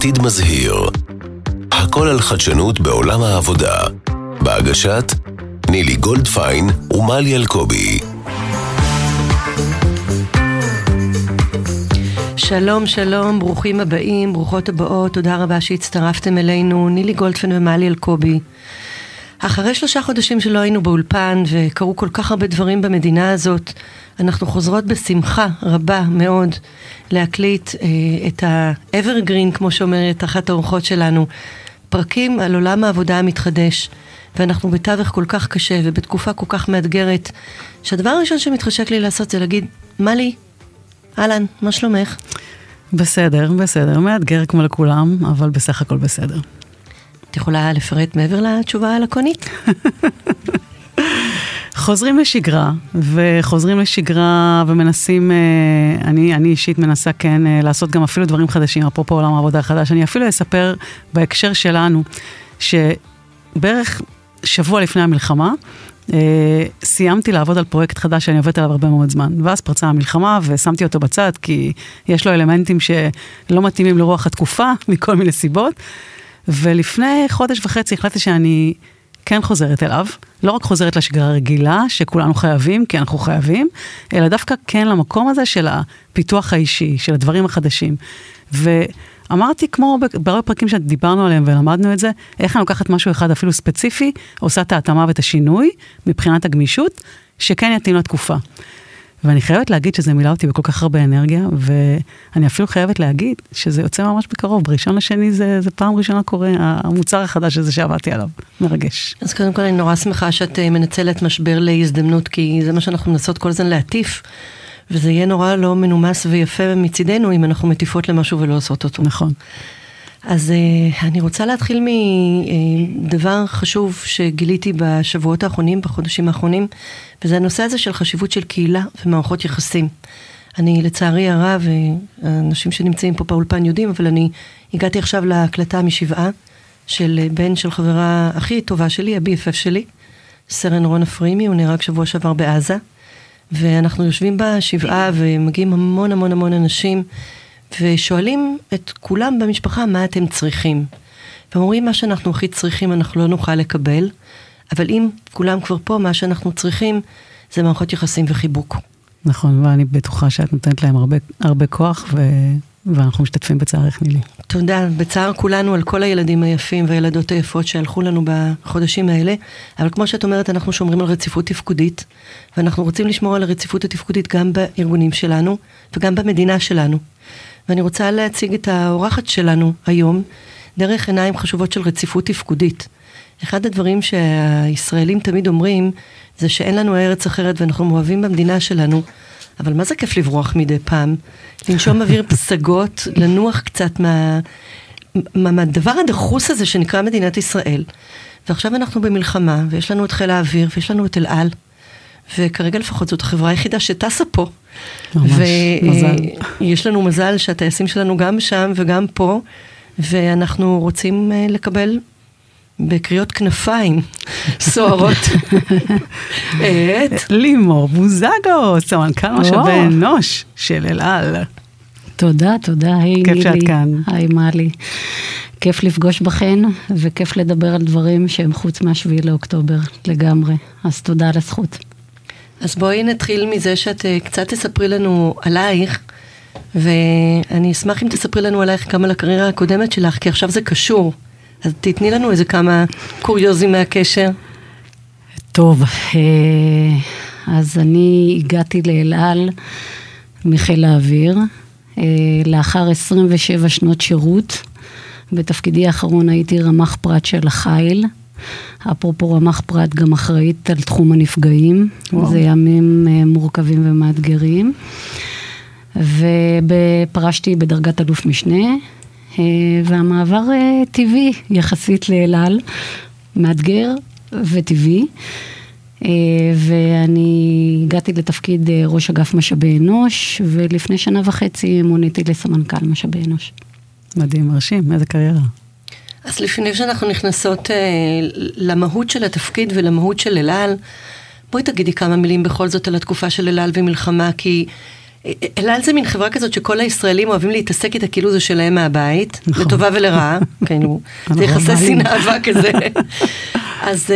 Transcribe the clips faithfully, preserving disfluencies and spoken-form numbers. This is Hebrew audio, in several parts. עתיד מזהיר. הכל על חדשנות בעולם העבודה. בהגשת נילי גולדפיין ומלי אלקובי. שלום, שלום, ברוכים הבאים, ברוכות הבאות, תודה רבה שהצטרפתם אלינו, נילי גולדפיין ומלי אלקובי. אחרי שלושה חודשים שלא היינו באולפן וקרו כל כך הרבה דברים במדינה הזאת, אנחנו חוזרות בשמחה רבה מאוד להקליט אה, את ה-Evergreen, כמו שאומרת אחת האורחות שלנו, פרקים על עולם העבודה המתחדש, ואנחנו בתווך כל כך קשה ובתקופה כל כך מאתגרת, שהדבר הראשון שמתחשק לי לעשות זה להגיד, מה לי? אהלן, מה שלומך? בסדר, בסדר, מאתגר כמו לכולם, אבל בסך הכל בסדר. את יכולה לפרט מעבר לתשובה הלקונית? חוזרים לשגרה, וחוזרים לשגרה ומנסים, אני, אני אישית מנסה כן לעשות גם אפילו דברים חדשים, אפרופו עולם העבודה החדש, אני אפילו אספר בהקשר שלנו, שבערך שבוע לפני המלחמה, סיימתי לעבוד על פרויקט חדש שאני עובדת עליו הרבה מאוד זמן, ואז פרצה המלחמה ושמתי אותו בצד, כי יש לו אלמנטים שלא מתאימים לרוח התקופה, מכל מיני סיבות, ולפני חודש וחצי החלטתי שאני כן חוזרת אליו, לא רק חוזרת לשגרה הרגילה, שכולנו חייבים, כי אנחנו חייבים, אלא דווקא כן למקום הזה של הפיתוח האישי, של הדברים החדשים. ואמרתי, כמו ברוב פרקים שדיברנו עליהם ולמדנו את זה, איך אני לוקחת משהו אחד אפילו ספציפי, עושה את ההתאמה ואת השינוי, מבחינת הגמישות, שכן יתאים לתקופה. ואני חייבת להגיד שזה מילא אותי בכל כך הרבה אנרגיה, ואני אפילו חייבת להגיד שזה יוצא ממש בקרוב, בראשון לשני זה, זה פעם ראשונה קורה, המוצר החדש הזה שעבדתי עליו, מרגש. אז קודם כל אני נורא שמחה שאת מנצלת משבר להזדמנות, כי זה מה שאנחנו מנסות כל הזמן להטיף, וזה יהיה נורא לא מנומס ויפה מצידנו, אם אנחנו מטיפות למשהו ולא עושות אותו. נכון. אז אני רוצה להתחיל מדבר חשוב שגיליתי בשבועות האחרונים, בחודשים האחרונים, וזה הנושא הזה של חשיבות של קהילה ומערכות יחסים. אני לצערי הרב, אנשים שנמצאים פה באולפן יודעים, אבל אני הגעתי עכשיו להקלטה משבעה של בן של חברה הכי טובה שלי, ה-בי אף אף שלי, סרן רון אפרימי, הוא נהרג שבוע שעבר בעזה, ואנחנו יושבים בשבעה ומגיעים המון המון המון אנשים, ושואלים את כולם במשפחה מה אתם צריכים. ואומרים מה שאנחנו הכי צריכים אנחנו לא נוכל לקבל, אבל אם כולם כבר פה, מה שאנחנו צריכים זה מערכות יחסים וחיבוק. נכון, ואני בטוחה שאת נותנת להם הרבה, הרבה כוח, ו... ואנחנו משתתפים בצערך, נילי. תודה, בצער כולנו על כל הילדים היפים והילדות היפות שהלכו לנו בחודשים האלה, אבל כמו שאת אומרת, אנחנו שומרים על רציפות תפקודית, ואנחנו רוצים לשמור על הרציפות התפקודית גם בארגונים שלנו, וגם במדינה שלנו. ואני רוצה להציג את האורחת שלנו היום, דרך עיניים חשובות של רציפות תפקודית. אחד הדברים שהישראלים תמיד אומרים, זה שאין לנו ארץ אחרת ואנחנו מאוהבים במדינה שלנו, אבל מה זה כיף לברוח מדי פעם? לנשום אוויר פסגות, לנוח קצת מה, מה, מה הדבר הדחוס הזה שנקרא מדינת ישראל. ועכשיו אנחנו במלחמה, ויש לנו את חיל האוויר, ויש לנו את אל על, וכרגע לפחות זאת החברה היחידה שטסה פה. ממש, מזל. ויש לנו מזל שהטייסים שלנו גם שם וגם פה, ואנחנו רוצים לקבל בקריאות כנפיים סוערות את לימור בוזגלו, סמנכ"ל משאבי אנוש של אל על. תודה, תודה. כיף שאת כאן. היי מלי. כיף לפגוש בכן, וכיף לדבר על דברים שהם חוץ מהשביעי לאוקטובר לגמרי. אז תודה על הזכות. אז בואי נתחיל מזה שאת קצת תספרי לנו עלייך, ואני אשמח אם תספרי לנו עלייך גם על הקריירה הקודמת שלך, כי עכשיו זה קשור. אז תתני לנו איזה כמה קוריוזים מהקשר. טוב, אז אני הגעתי לאל על מחיל האוויר, לאחר עשרים ושבע שנות שירות, בתפקידי האחרון הייתי רמ"ח פרט של החיל, אפרופו רמ"ח פרט גם אחראית על תחום הנפגעים, וואו. זה ימים מורכבים ומאתגרים, ופרשתי בדרגת אלוף משנה, והמעבר טבעי יחסית לאל על, מאתגר וטבעי, ואני הגעתי לתפקיד ראש אגף משאבי אנוש, ולפני שנה וחצי מוניתי לסמנכ"ל משאבי אנוש. מדהים, מרשים, איזה קריירה. אז לפני שאנחנו נכנסות למהות של התפקיד ולמהות של אל על, בואי תגידי כמה מילים בכל זאת על התקופה של אל על ומלחמה, כי אלא על זה מין חברה כזאת שכל הישראלים אוהבים להתעסק איתה כאילו זה שלהם מהבית, לטובה ולרעה, כאילו, זה יחסי שנאה כזה. אז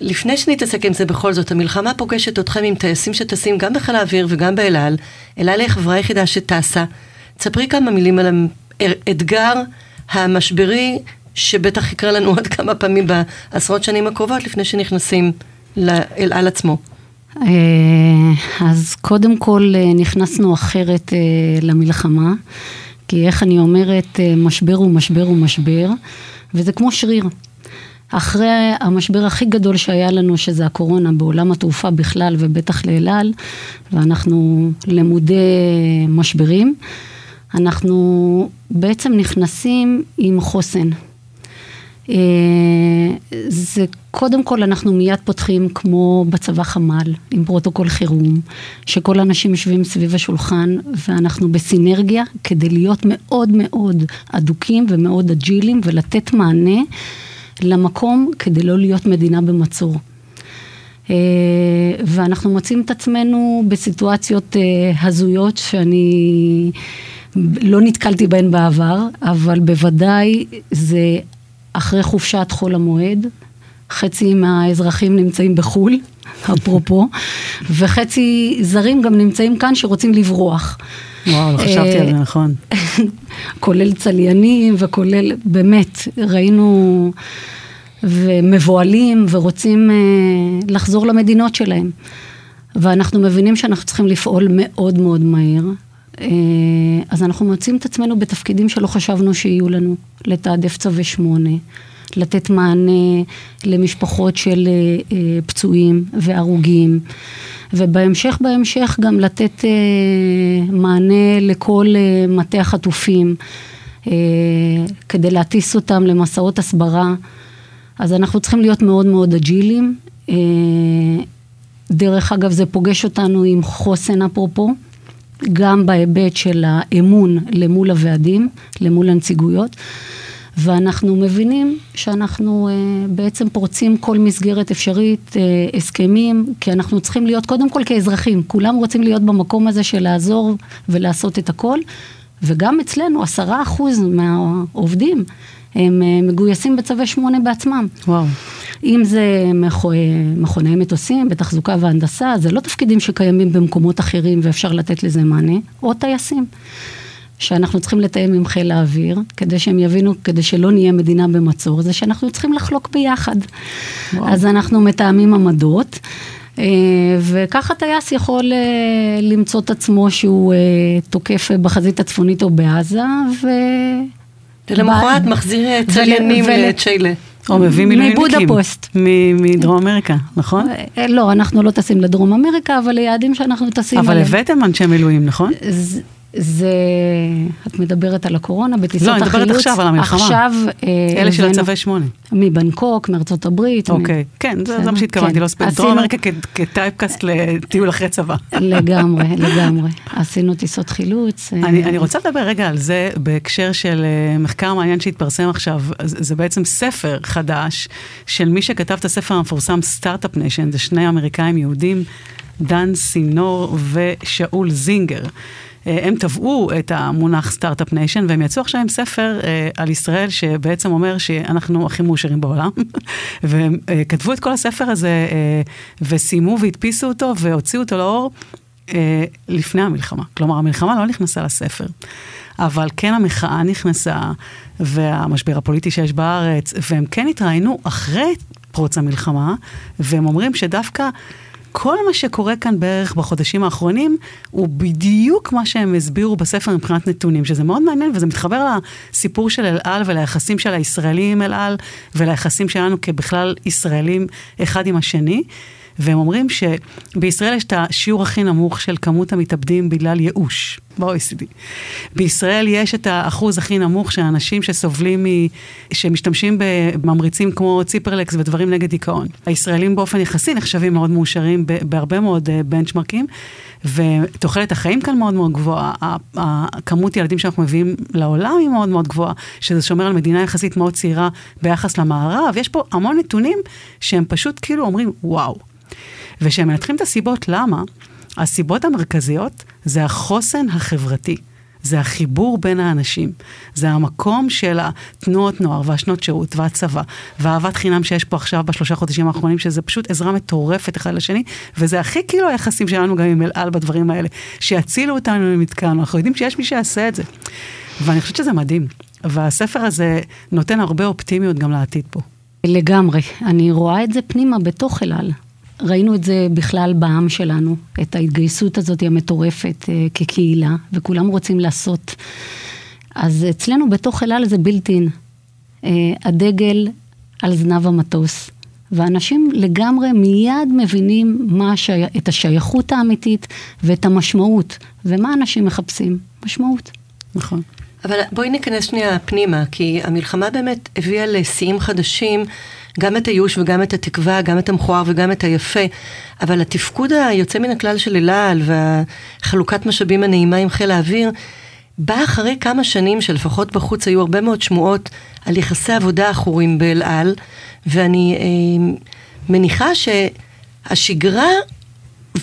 לפני שנתעסק עם זה בכל זאת, המלחמה פוגשת אתכם עם טייסים שטסים גם בחיל האוויר וגם באל על, אל על היא החברה היחידה שטסה. תספרי כמה מילים על האתגר המשברי, שבטח יקרה לנו עוד כמה פעמים בעשרות שנים הקרובות, לפני שנכנסים לאל על עצמו. אז קודם כל נכנסנו אחרת למלחמה, כי איך אני אומרת, משבר הוא משבר הוא משבר, וזה כמו שריר. אחרי המשבר הכי גדול שהיה לנו, שזה הקורונה, בעולם התעופה בכלל ובטח לאל על, ואנחנו למודי משברים, אנחנו בעצם נכנסים עם חוסן. זה קודם כל אנחנו מיד פותחים כמו בצבא חמ"ל עם פרוטוקול חירום שכל האנשים יושבים סביב השולחן ואנחנו בסינרגיה כדי להיות מאוד מאוד אדוקים ומאוד אג'ילים ולתת מענה למקום כדי לא להיות מדינה במצור. ואנחנו מוצאים את עצמנו בסיטואציות הזויות שאני לא נתקלתי בהן בעבר, אבל בוודאי זה אחרי חופשת חול המועד, חצי מהאזרחים נמצאים בחול, אפרופו, וחצי זרים גם נמצאים כאן שרוצים לברוח. וואו, חשבתי על זה, נכון. כולל צליינים וכולל, באמת, ראינו ומבועלים ורוצים לחזור למדינות שלהם. ואנחנו מבינים שאנחנו צריכים לפעול מאוד מאוד מהר. אז אנחנו מוצאים את עצמנו בתפקידים שלא חשבנו שיהיו לנו, לתעדף צווי שמונה, לתת מענה למשפחות של פצועים והרוגים, ובהמשך בהמשך גם לתת מענה לכל מטה החטופים, כדי להטיס אותם למסעות הסברה. אז אנחנו צריכים להיות מאוד מאוד אג'ילים, דרך אגב זה פוגש אותנו עם חוסן אפרופו, גם בהיבט של האמון למול הוועדים, למול הנציגויות, ואנחנו מבינים שאנחנו אה, בעצם פורצים כל מסגרת אפשרית, אה, הסכמים, כי אנחנו צריכים להיות קודם כל כאזרחים, כולם רוצים להיות במקום הזה של לעזור ולעשות את הכל, וגם אצלנו עשרה אחוז מהעובדים הם אה, מגויסים בצווי שמונה בעצמם. וואו. אם זה מכוני מטוסים, בתחזוקה והנדסה, זה לא תפקידים שקיימים במקומות אחרים, ואפשר לתת לזה מענה, או טייסים, שאנחנו צריכים לתאם עם חיל האוויר, כדי שהם יבינו, כדי שלא נהיה מדינה במצור, זה שאנחנו צריכים לחלוק ביחד. וואו. אז אנחנו מתאמים עמדות, וככה טייס יכול למצוא את עצמו, שהוא תוקף בחזית הצפונית או בעזה, ו... ולמחרת מחזיר צליינים לצ'ילה. או מביא מילואימניקים, מדרום אמריקה, נכון? לא, אנחנו לא טסים לדרום אמריקה, אבל היעדים שאנחנו טסים עליהם. אבל הבאתם אנשי מילואים, נכון? זה, את מדברת על הקורונה, בטיסות החילוץ. לא, אני מדברת עכשיו על המלחמה. עכשיו... אלה של הצווי שמונה. מבנקוק, מארצות הברית. אוקיי, כן, זה מה שהתכוונתי, לא ספק. דרום אמריקה כטייפקאסט לטיול אחרי צבא. לגמרי, לגמרי. עשינו טיסות חילוץ. אני רוצה לדבר רגע על זה, בהקשר של מחקר מעניין שהתפרסם עכשיו, זה בעצם ספר חדש, של מי שכתב את הספר המפורסם, Startup Nation, זה שני אמריקאים יהודים, דן סינור ושאול זינגר. הם טבעו את המונח סטארט-אפ ניישן, והם יצאו עכשיו עם ספר על ישראל, שבעצם אומר שאנחנו הכי מאושרים בעולם, והם כתבו את כל הספר הזה, וסיימו והדפיסו אותו, והוציאו אותו לאור לפני המלחמה. כלומר, המלחמה לא נכנסה לספר, אבל כן המחאה נכנסה, והמשבר הפוליטי שיש בארץ, והם כן התראינו אחרי פרוץ המלחמה, והם אומרים שדווקא, כל מה שקורה כאן בערך בחודשים האחרונים, הוא בדיוק מה שהם הסבירו בספר מבחינת נתונים, שזה מאוד מעניין, וזה מתחבר לסיפור של אל על, וליחסים של הישראלים אל על, וליחסים שלנו כבכלל ישראלים אחד עם השני, והם אומרים שבישראל יש את השיעור הכי נמוך של כמות המתאבדים בגלל ייאוש, ב-או אי סי די. בישראל יש את האחוז הכי נמוך של אנשים שסובלים, שמשתמשים בממריצים כמו ציפרלקס ודברים נגד דיכאון. הישראלים באופן יחסי נחשבים מאוד מאושרים בהרבה מאוד בנצ'מרקים, ותוחלת החיים כאן מאוד מאוד גבוהה, הכמות ילדים שאנחנו מביאים לעולם היא מאוד מאוד גבוהה, שזה שומר על מדינה יחסית מאוד צעירה ביחס למערב. יש פה המון נתונים שהם פשוט כאילו אומרים וואו. ושהם מנתחים את הסיבות למה, הסיבות המרכזיות זה החוסן החברתי, זה החיבור בין האנשים, זה המקום של התנועות נוער והשנות שירות והצבא, והאהבת חינם שיש פה עכשיו בשלושה חודשים האחרונים, שזה פשוט עזרה מטורפת אחד לשני, וזה הכי כאילו היחסים שלנו גם עם אלעל בדברים האלה, שיצילו אותנו למתקנו, אנחנו יודעים שיש מי שעשה את זה, ואני חושבת שזה מדהים, והספר הזה נותן הרבה אופטימיות גם לעתיד פה. לגמרי, אני רואה את זה פנימה בתוך אלעל. ראינו את זה בכלל בעם שלנו, את ההתגייסות הזאת המטורפת כקהילה, וכולם רוצים לעשות. אז אצלנו בתוך אלעל זה בילטין, הדגל על זנב המטוס, ואנשים לגמרי מיד מבינים מה השי... את השייכות האמיתית ואת המשמעות, ומה אנשים מחפשים? משמעות. נכון. אבל בואי ניכנס שנייה פנימה, כי המלחמה באמת הביאה לשיאים חדשים, גם את היוש וגם את התקווה, גם את המכוער וגם את היפה, אבל התפקוד היוצא מן הכלל של אלעל, והחלוקת משאבים הנעימה עם חיל האוויר, בא אחרי כמה שנים שלפחות בחוץ היו הרבה מאוד שמועות על יחסי עבודה אחורים באלעל, ואני אה, מניחה שהשגרה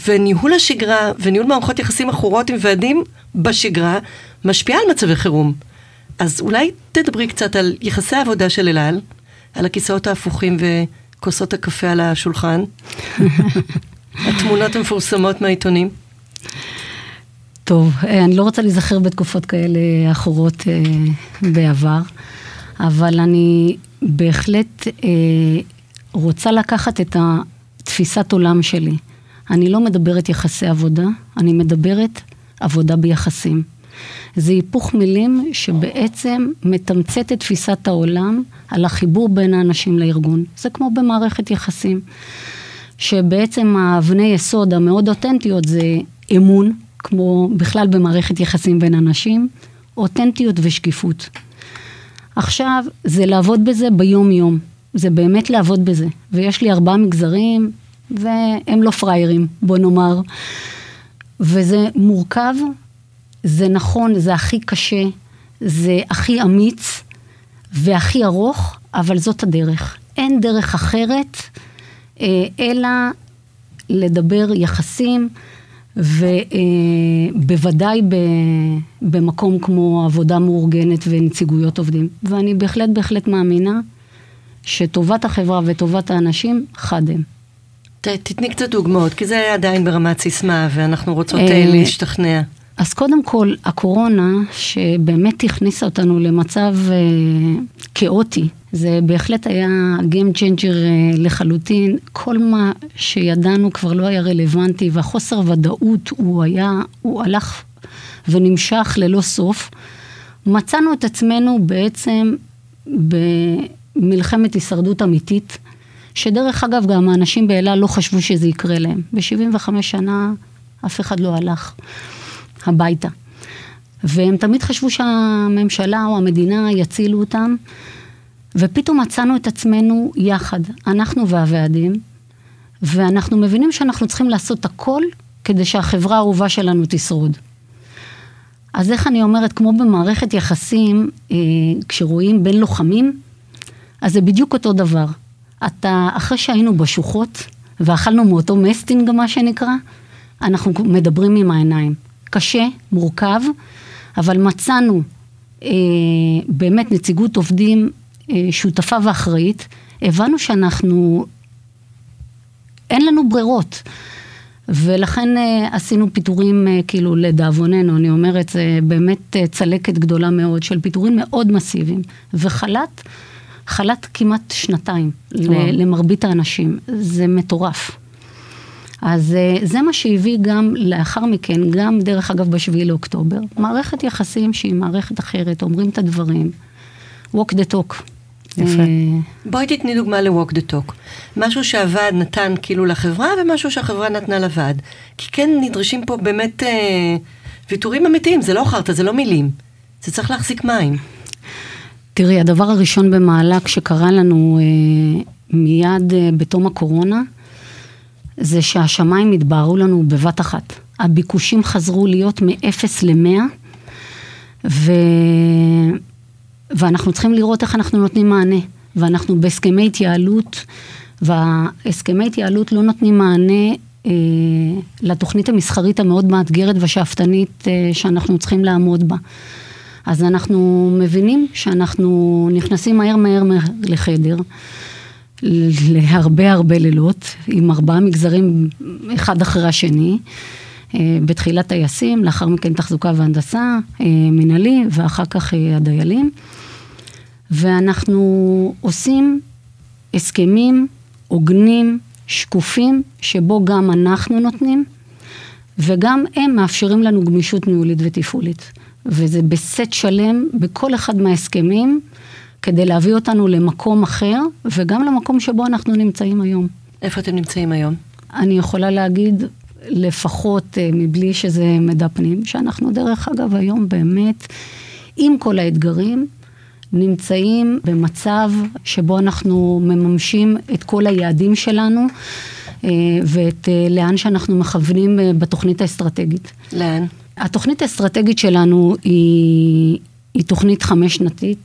וניהול השגרה וניהול מערכות יחסים אחורות עם ועדים בשגרה, משפיעה על מצבי חירום. אז אולי תדברי קצת על יחסי העבודה של אלעל, על הכיסאות ההפוכים וכוסות הקפה על השולחן, התמונות המפורסמות מהעיתונים. טוב, אני לא רוצה להיזכר בתקופות כאלה אחרות בעבר, אבל אני בהחלט רוצה לקחת את התפיסת עולם שלי. אני לא מדברת יחסי עבודה, אני מדברת עבודה ביחסים. זה היפוך מילים שבעצם מתמצת את תפיסת העולם על החיבור בין האנשים לארגון. זה כמו במערכת יחסים, שבעצם האבני יסוד המאוד אותנטיות זה אמון, כמו בכלל במערכת יחסים בין אנשים, אותנטיות ושקיפות. עכשיו, זה לעבוד בזה ביום יום, זה באמת לעבוד בזה, ויש לי ארבעה מגזרים, והם לא פריירים, בוא נאמר, וזה מורכב, זה נכון, זה הכי קשה, זה הכי אמיץ, והכי ארוך, אבל זאת הדרך. אין דרך אחרת, אלא לדבר יחסים, ובוודאי במקום כמו עבודה מאורגנת ונציגויות עובדים. ואני בהחלט בהחלט מאמינה, שטובת החברה וטובת האנשים חד הם. תתני קצת דוגמאות, כי זה עדיין ברמת סיסמה, ואנחנו רוצות להשתכנע. אז קודם כל, הקורונה, שבאמת הכניסה אותנו למצב אה, כאוטי, זה בהחלט היה game changer אה, לחלוטין, כל מה שידענו כבר לא היה רלוונטי, והחוסר ודאות הוא היה, הוא הלך ונמשך ללא סוף, מצאנו את עצמנו בעצם במלחמת הישרדות אמיתית, שדרך אגב גם האנשים באלעל לא חשבו שזה יקרה להם, ב-שבעים וחמש שנה אף אחד לא הלך הביתה. והם תמיד חשבו שהממשלה או המדינה יצילו אותם, ופתאום מצאנו את עצמנו יחד, אנחנו והוועדים, ואנחנו מבינים שאנחנו צריכים לעשות הכל, כדי שהחברה האהובה שלנו תשרוד. אז איך אני אומרת, כמו במערכת יחסים, כשרואים בין לוחמים, אז זה בדיוק אותו דבר. אתה, אחרי שהיינו בשוחות, ואכלנו מאותו מסטינג, מה שנקרא, אנחנו מדברים עם העיניים. קשה, מורכב, אבל מצאנו אה, באמת נציגות עובדים אה, שותפה ואחראית, הבנו שאנחנו, אין לנו ברירות, ולכן אה, עשינו פיתורים אה, כאילו לדעבוננו, אני אומרת, זה באמת אה, צלקת גדולה מאוד, של פיתורים מאוד מסיביים, וחלט, חלט כמעט שנתיים, ל- למרבית האנשים, זה מטורף. אז זה מה שהביא גם לאחר מכן, גם דרך אגב בשביעי לאוקטובר, מערכת יחסים שהיא מערכת אחרת, אומרים את הדברים, walk the talk. יפה. בואי תתני דוגמה ל-walk the talk. משהו שהוועד נתן כאילו לחברה, ומשהו שהחברה נתנה לוועד. כי כן נדרשים פה באמת אה, ויתורים אמיתיים, זה לא חרטה, זה לא מילים. זה צריך להחזיק מים. תראי, הדבר הראשון במעלה, כשקרה לנו אה, מיד אה, בתום הקורונה, זה שהשמיים התבהרו לנו בבת אחת. הביקושים חזרו להיות מאפס למאה, ו... ואנחנו צריכים לראות איך אנחנו נותנים מענה, ואנחנו בהסכמי התייעלות, והסכמי התייעלות לא נותנים מענה לתוכנית המסחרית המאוד מאתגרת ושאפתנית שאנחנו צריכים לעמוד בה. אז אנחנו מבינים שאנחנו נכנסים מהר מהר לחדר, להרבה הרבה לילות, עם ארבעה מגזרים אחד אחרי השני, בתחילת טייסים, לאחר מכן תחזוקה והנדסה, מנהלי, ואחר כך הדיילים. ואנחנו עושים הסכמים, עוגנים, שקופים, שבו גם אנחנו נותנים, וגם הם מאפשרים לנו גמישות ניהולית ותפעולית. וזה בסט שלם בכל אחד מההסכמים, כדי להביא אותנו למקום אחר, וגם למקום שבו אנחנו נמצאים היום. איפה אתם נמצאים היום? אני יכולה להגיד, לפחות מבלי שזה מדע פנים, שאנחנו דרך אגב היום באמת, עם כל האתגרים, נמצאים במצב שבו אנחנו מממשים את כל היעדים שלנו, ואת לאן שאנחנו מכוונים בתוכנית האסטרטגית. לאן? התוכנית האסטרטגית שלנו היא, היא תוכנית חמש שנתית,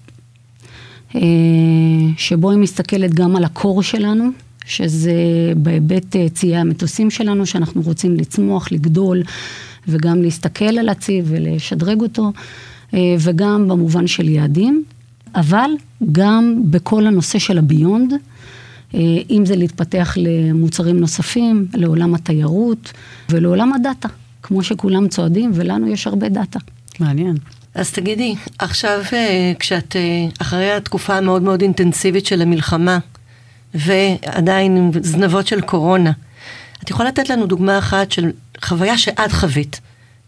שבו היא מסתכלת גם על הקור שלנו, שזה בהיבט צייה המטוסים שלנו, שאנחנו רוצים לצמוח, לגדול, וגם להסתכל על הצי ולשדרג אותו, וגם במובן של יעדים, אבל גם בכל הנושא של הביונד, אם זה להתפתח למוצרים נוספים, לעולם התיירות ולעולם הדאטה, כמו שכולם צועדים, ולנו יש הרבה דאטה. מעניין. אז תגידי, עכשיו כשאת, אחרי התקופה המאוד מאוד אינטנסיבית של המלחמה, ועדיין זנבות של קורונה, את יכולה לתת לנו דוגמה אחת של חוויה שאת חווית,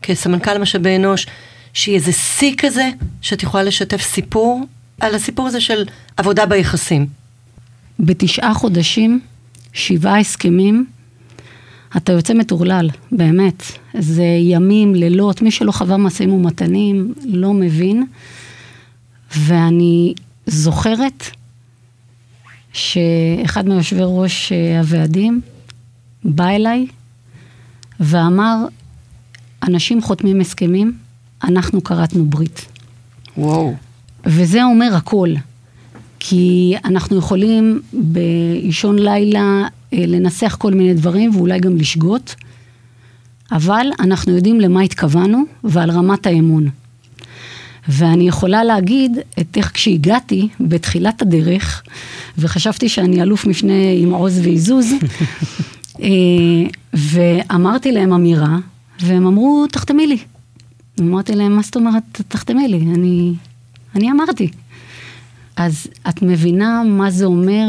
כסמנכ"ל משאבי אנוש, שהיא איזה סי כזה, שאת יכולה לשתף סיפור, על הסיפור הזה של עבודה ביחסים. בתשעה חודשים, שבעה הסכמים, אתה יוצא מטורלל, באמת. זה ימים, לילות, מי שלא חווה מסעים ומתנים, לא מבין. ואני זוכרת שאחד מיושבי ראש הוועדים בא אליי ואמר, אנשים חותמים הסכמים, אנחנו קראתנו ברית. וואו. וזה אומר הכל, כי אנחנו יכולים באישון לילה לנסח כל מיני דברים, ואולי גם לשגות, אבל אנחנו יודעים למה התכוונו, ועל רמת האמון. ואני יכולה להגיד את איך כשהגעתי בתחילת הדרך, וחשבתי שאני אלוף משנה עם עוז ועיזוז, ואמרתי להם אמירה, והם אמרו, תחתמי לי. אמרתי להם, מה זאת אומרת, תחתמי לי, אני... אני אמרתי. אז את מבינה מה זה אומר,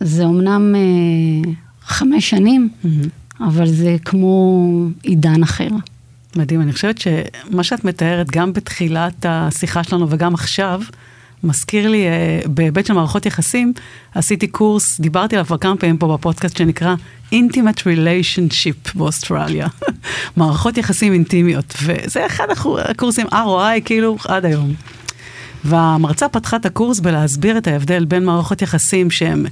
זה אומנם אה, חמש שנים, mm-hmm. אבל זה כמו עידן אחר. מדהים, אני חושבת שמה שאת מתארת, גם בתחילת השיחה שלנו וגם עכשיו, מזכיר לי, אה, בבית של מערכות יחסים, עשיתי קורס, דיברתי עליו כבר כמה פעמים פה בפודקאסט, שנקרא Intimate Relationship באוסטרליה. מערכות יחסים אינטימיות, וזה אחד הקורסים אר או איי, כאילו עד היום. והמרצה פתחה את הקורס בלהסביר את ההבדל בין מערכות יחסים שהם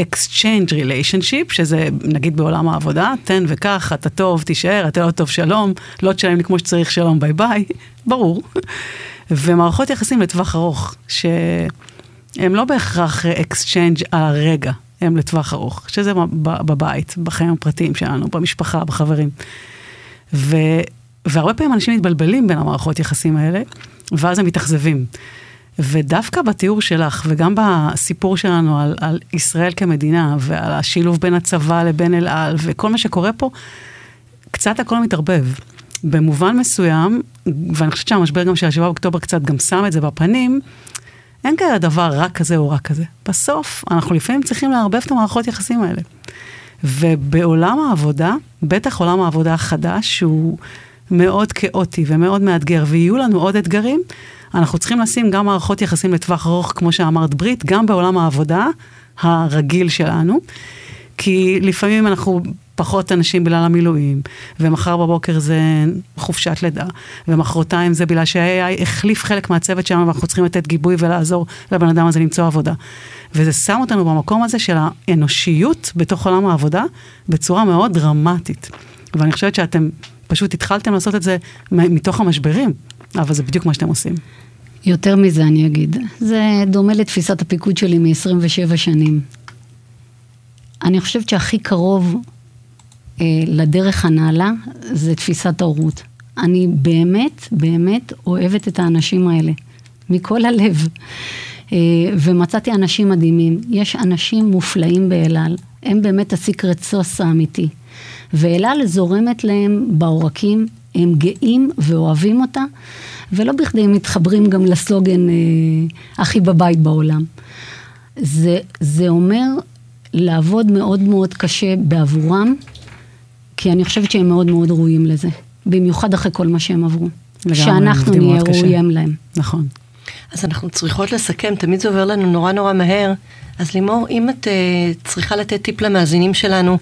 exchange relationship, שזה נגיד בעולם העבודה, תן וכך, אתה טוב, תישאר, אתה לא טוב, שלום, לא תשלם לי כמו שצריך, שלום, ביי ביי, ברור. ומערכות יחסים לטווח ארוך, שהם לא בהכרח exchange על הרגע, הם לטווח ארוך, שזה בבית, בחיים הפרטיים שלנו, במשפחה, בחברים. ו... והרבה פעמים אנשים מתבלבלים בין המערכות יחסים האלה, ואז הם מתאכזבים. ודווקא בתיאור שלך, וגם בסיפור שלנו על, על ישראל כמדינה, ועל השילוב בין הצבא לבין אל על, וכל מה שקורה פה, קצת הכל מתערבב. במובן מסוים, ואני חושבת שהמשבר גם של השבעה באוקטובר קצת גם שם את זה בפנים, אין כאלה דבר רק כזה או רק כזה. בסוף, אנחנו לפעמים צריכים להרבב את המערכות יחסים האלה. ובעולם העבודה, בטח עולם העבודה החדש, שהוא... מאוד כאוטי ומאוד מאתגר, ויהיו לנו עוד אתגרים, אנחנו צריכים לשים גם מערכות יחסים לטווח ארוך, כמו שאמרת ברית, גם בעולם העבודה הרגיל שלנו, כי לפעמים אנחנו פחות אנשים בגלל המילואים, ומחר בבוקר זה חופשת לידה, ומחרתיים זה בגלל שה-איי איי החליף חלק מהצוות שלנו, ואנחנו צריכים לתת גיבוי ולעזור לבן אדם הזה למצוא עבודה. וזה שם אותנו במקום הזה של האנושיות בתוך עולם העבודה, בצורה מאוד דרמטית. ואני חושבת שאתם... פשוט התחלתם לעשות את זה מתוך המשברים, אבל זה בדיוק מה שאתם עושים. יותר מזה אני אגיד. זה דומה לתפיסת הפיקוד שלי מ-עשרים ושבע שנים. אני חושבת שהכי קרוב לדרך הנעלה, זה תפיסת ההורות. אני באמת, באמת אוהבת את האנשים האלה, מכל הלב. ומצאתי אנשים מדהימים. יש אנשים מופלאים באלעל, הם באמת הסיקרט סוס האמיתי. ואלעל זורמת להם בעורקים, הם גאים ואוהבים אותה, ולא בכדי הם מתחברים גם לסלוגן הכי בבית בעולם. זה, זה אומר לעבוד מאוד מאוד קשה בעבורם, כי אני חושבת שהם מאוד מאוד ראויים לזה. במיוחד אחרי כל מה שהם עברו. שאנחנו נהיה ראויים להם. נכון. אז אנחנו צריכות לסכם, תמיד זה עובר לנו נורא נורא מהר. אז לימור, אם את uh, צריכה לתת טיפ למאזינים שלנו,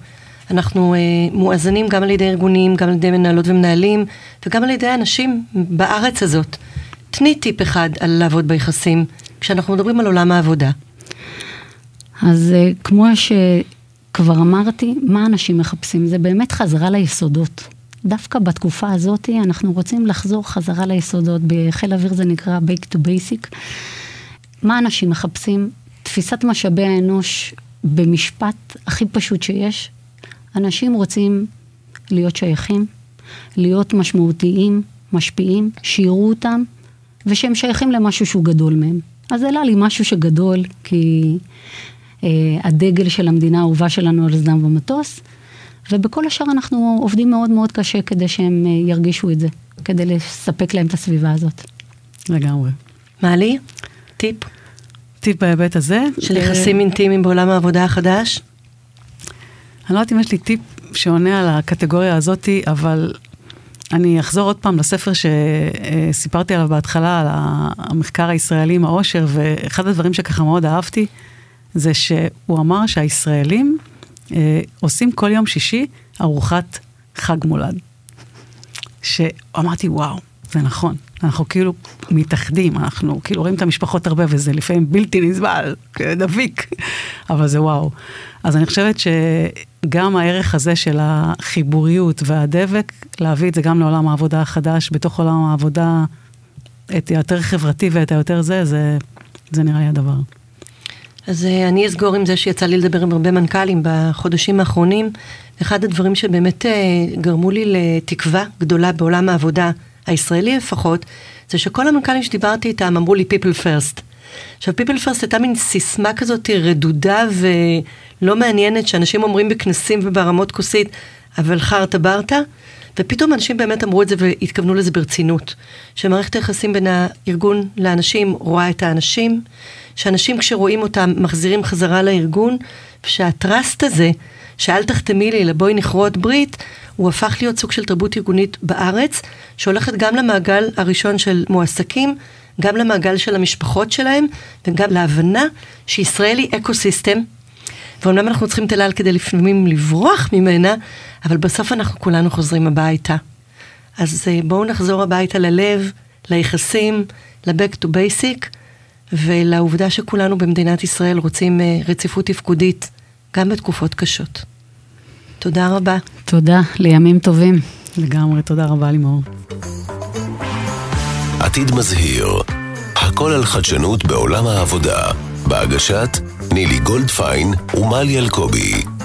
אנחנו uh, מואזנים גם על ידי ארגונים, גם על ידי מנהלות ומנהלים, וגם על ידי אנשים בארץ הזאת. תני טיפ אחד על לעבוד ביחסים, כשאנחנו מדברים על עולם העבודה. אז uh, כמו שכבר אמרתי, מה אנשים מחפשים? זה באמת חזרה ליסודות. דווקא בתקופה הזאת אנחנו רוצים לחזור חזרה ליסודות, בחיל אוויר זה נקרא Back to Basic. מה אנשים מחפשים? תפיסת משאבי האנוש במשפט הכי פשוט שיש. אנשים רוצים להיות שייכים, להיות משמעותיים, משפיעים, שירו אותם, ושהם שייכים למשהו שהוא גדול מהם. אז אלא לי משהו שגדול, כי אה, הדגל של המדינה האהובה שלנו על זדם ומטוס, ובכל השאר אנחנו עובדים מאוד מאוד קשה כדי שהם ירגישו את זה, כדי לספק להם את הסביבה הזאת. לגמרי. מעלי, טיפ? טיפ בהיבט הזה. של יחסים אינטימיים בעולם העבודה החדש? אני לא יודעת אם יש לי טיפ שעונה על הקטגוריה הזאת, אבל אני אחזור עוד פעם לספר שסיפרתי עליו בהתחלה, על המחקר הישראלי עם העושר, ואחד הדברים שככה מאוד אהבתי, זה שהוא אמר שהישראלים עושים כל יום שישי ארוחת חג מולד. שאמרתי, וואו, זה נכון. אנחנו כאילו מתאחדים, אנחנו כאילו רואים את המשפחות הרבה, וזה לפעמים בלתי נסבל, דביק. אבל זה וואו. אז אני חושבת שגם הערך הזה של החיבוריות והדבק, להביא את זה גם לעולם העבודה החדש, בתוך עולם העבודה, את היותר חברתי ואת היותר זה, זה, זה נראה לי הדבר. אז אני אסגור עם זה שיצא לי לדבר עם הרבה מנכ"לים בחודשים האחרונים. אחד הדברים שבאמת גרמו לי לתקווה גדולה בעולם העבודה הישראלי לפחות, זה שכל המנכ"לים שדיברתי איתם אמרו לי people first. עכשיו people first הייתה מין סיסמה כזאת רדודה ולא מעניינת, שאנשים אומרים בכנסים וברמות כוסית, אבל חרת ברתה, ופתאום אנשים באמת אמרו את זה והתכוונו לזה ברצינות. שמערכת היחסים בין הארגון לאנשים רואה את האנשים, שאנשים כשרואים אותם מחזירים חזרה לארגון, ושהטרסט הזה, שאל תחתמי לי, לבואי נכרות ברית, הוא הפך להיות סוג של תרבות ארגונית בארץ, שהולכת גם למעגל הראשון של מועסקים, גם למעגל של המשפחות שלהם, וגם להבנה שישראל היא אקוסיסטם, ואומנם אנחנו צריכים את אל-על כדי לפעמים לברוח ממנה, אבל בסוף אנחנו כולנו חוזרים הביתה. אז בואו נחזור הביתה ללב, ליחסים, ל-back to basic, ולעובדה שכולנו במדינת ישראל רוצים רציפות תפקודית, גם בתקופות קשות. תודה רבה. תודה, לימים טובים. לגמרי, תודה רבה לימור. עתיד מזהיר, הכל על חדשנות בעולם העבודה, בהגשת נילי גולדפיין ומלי אלקובי.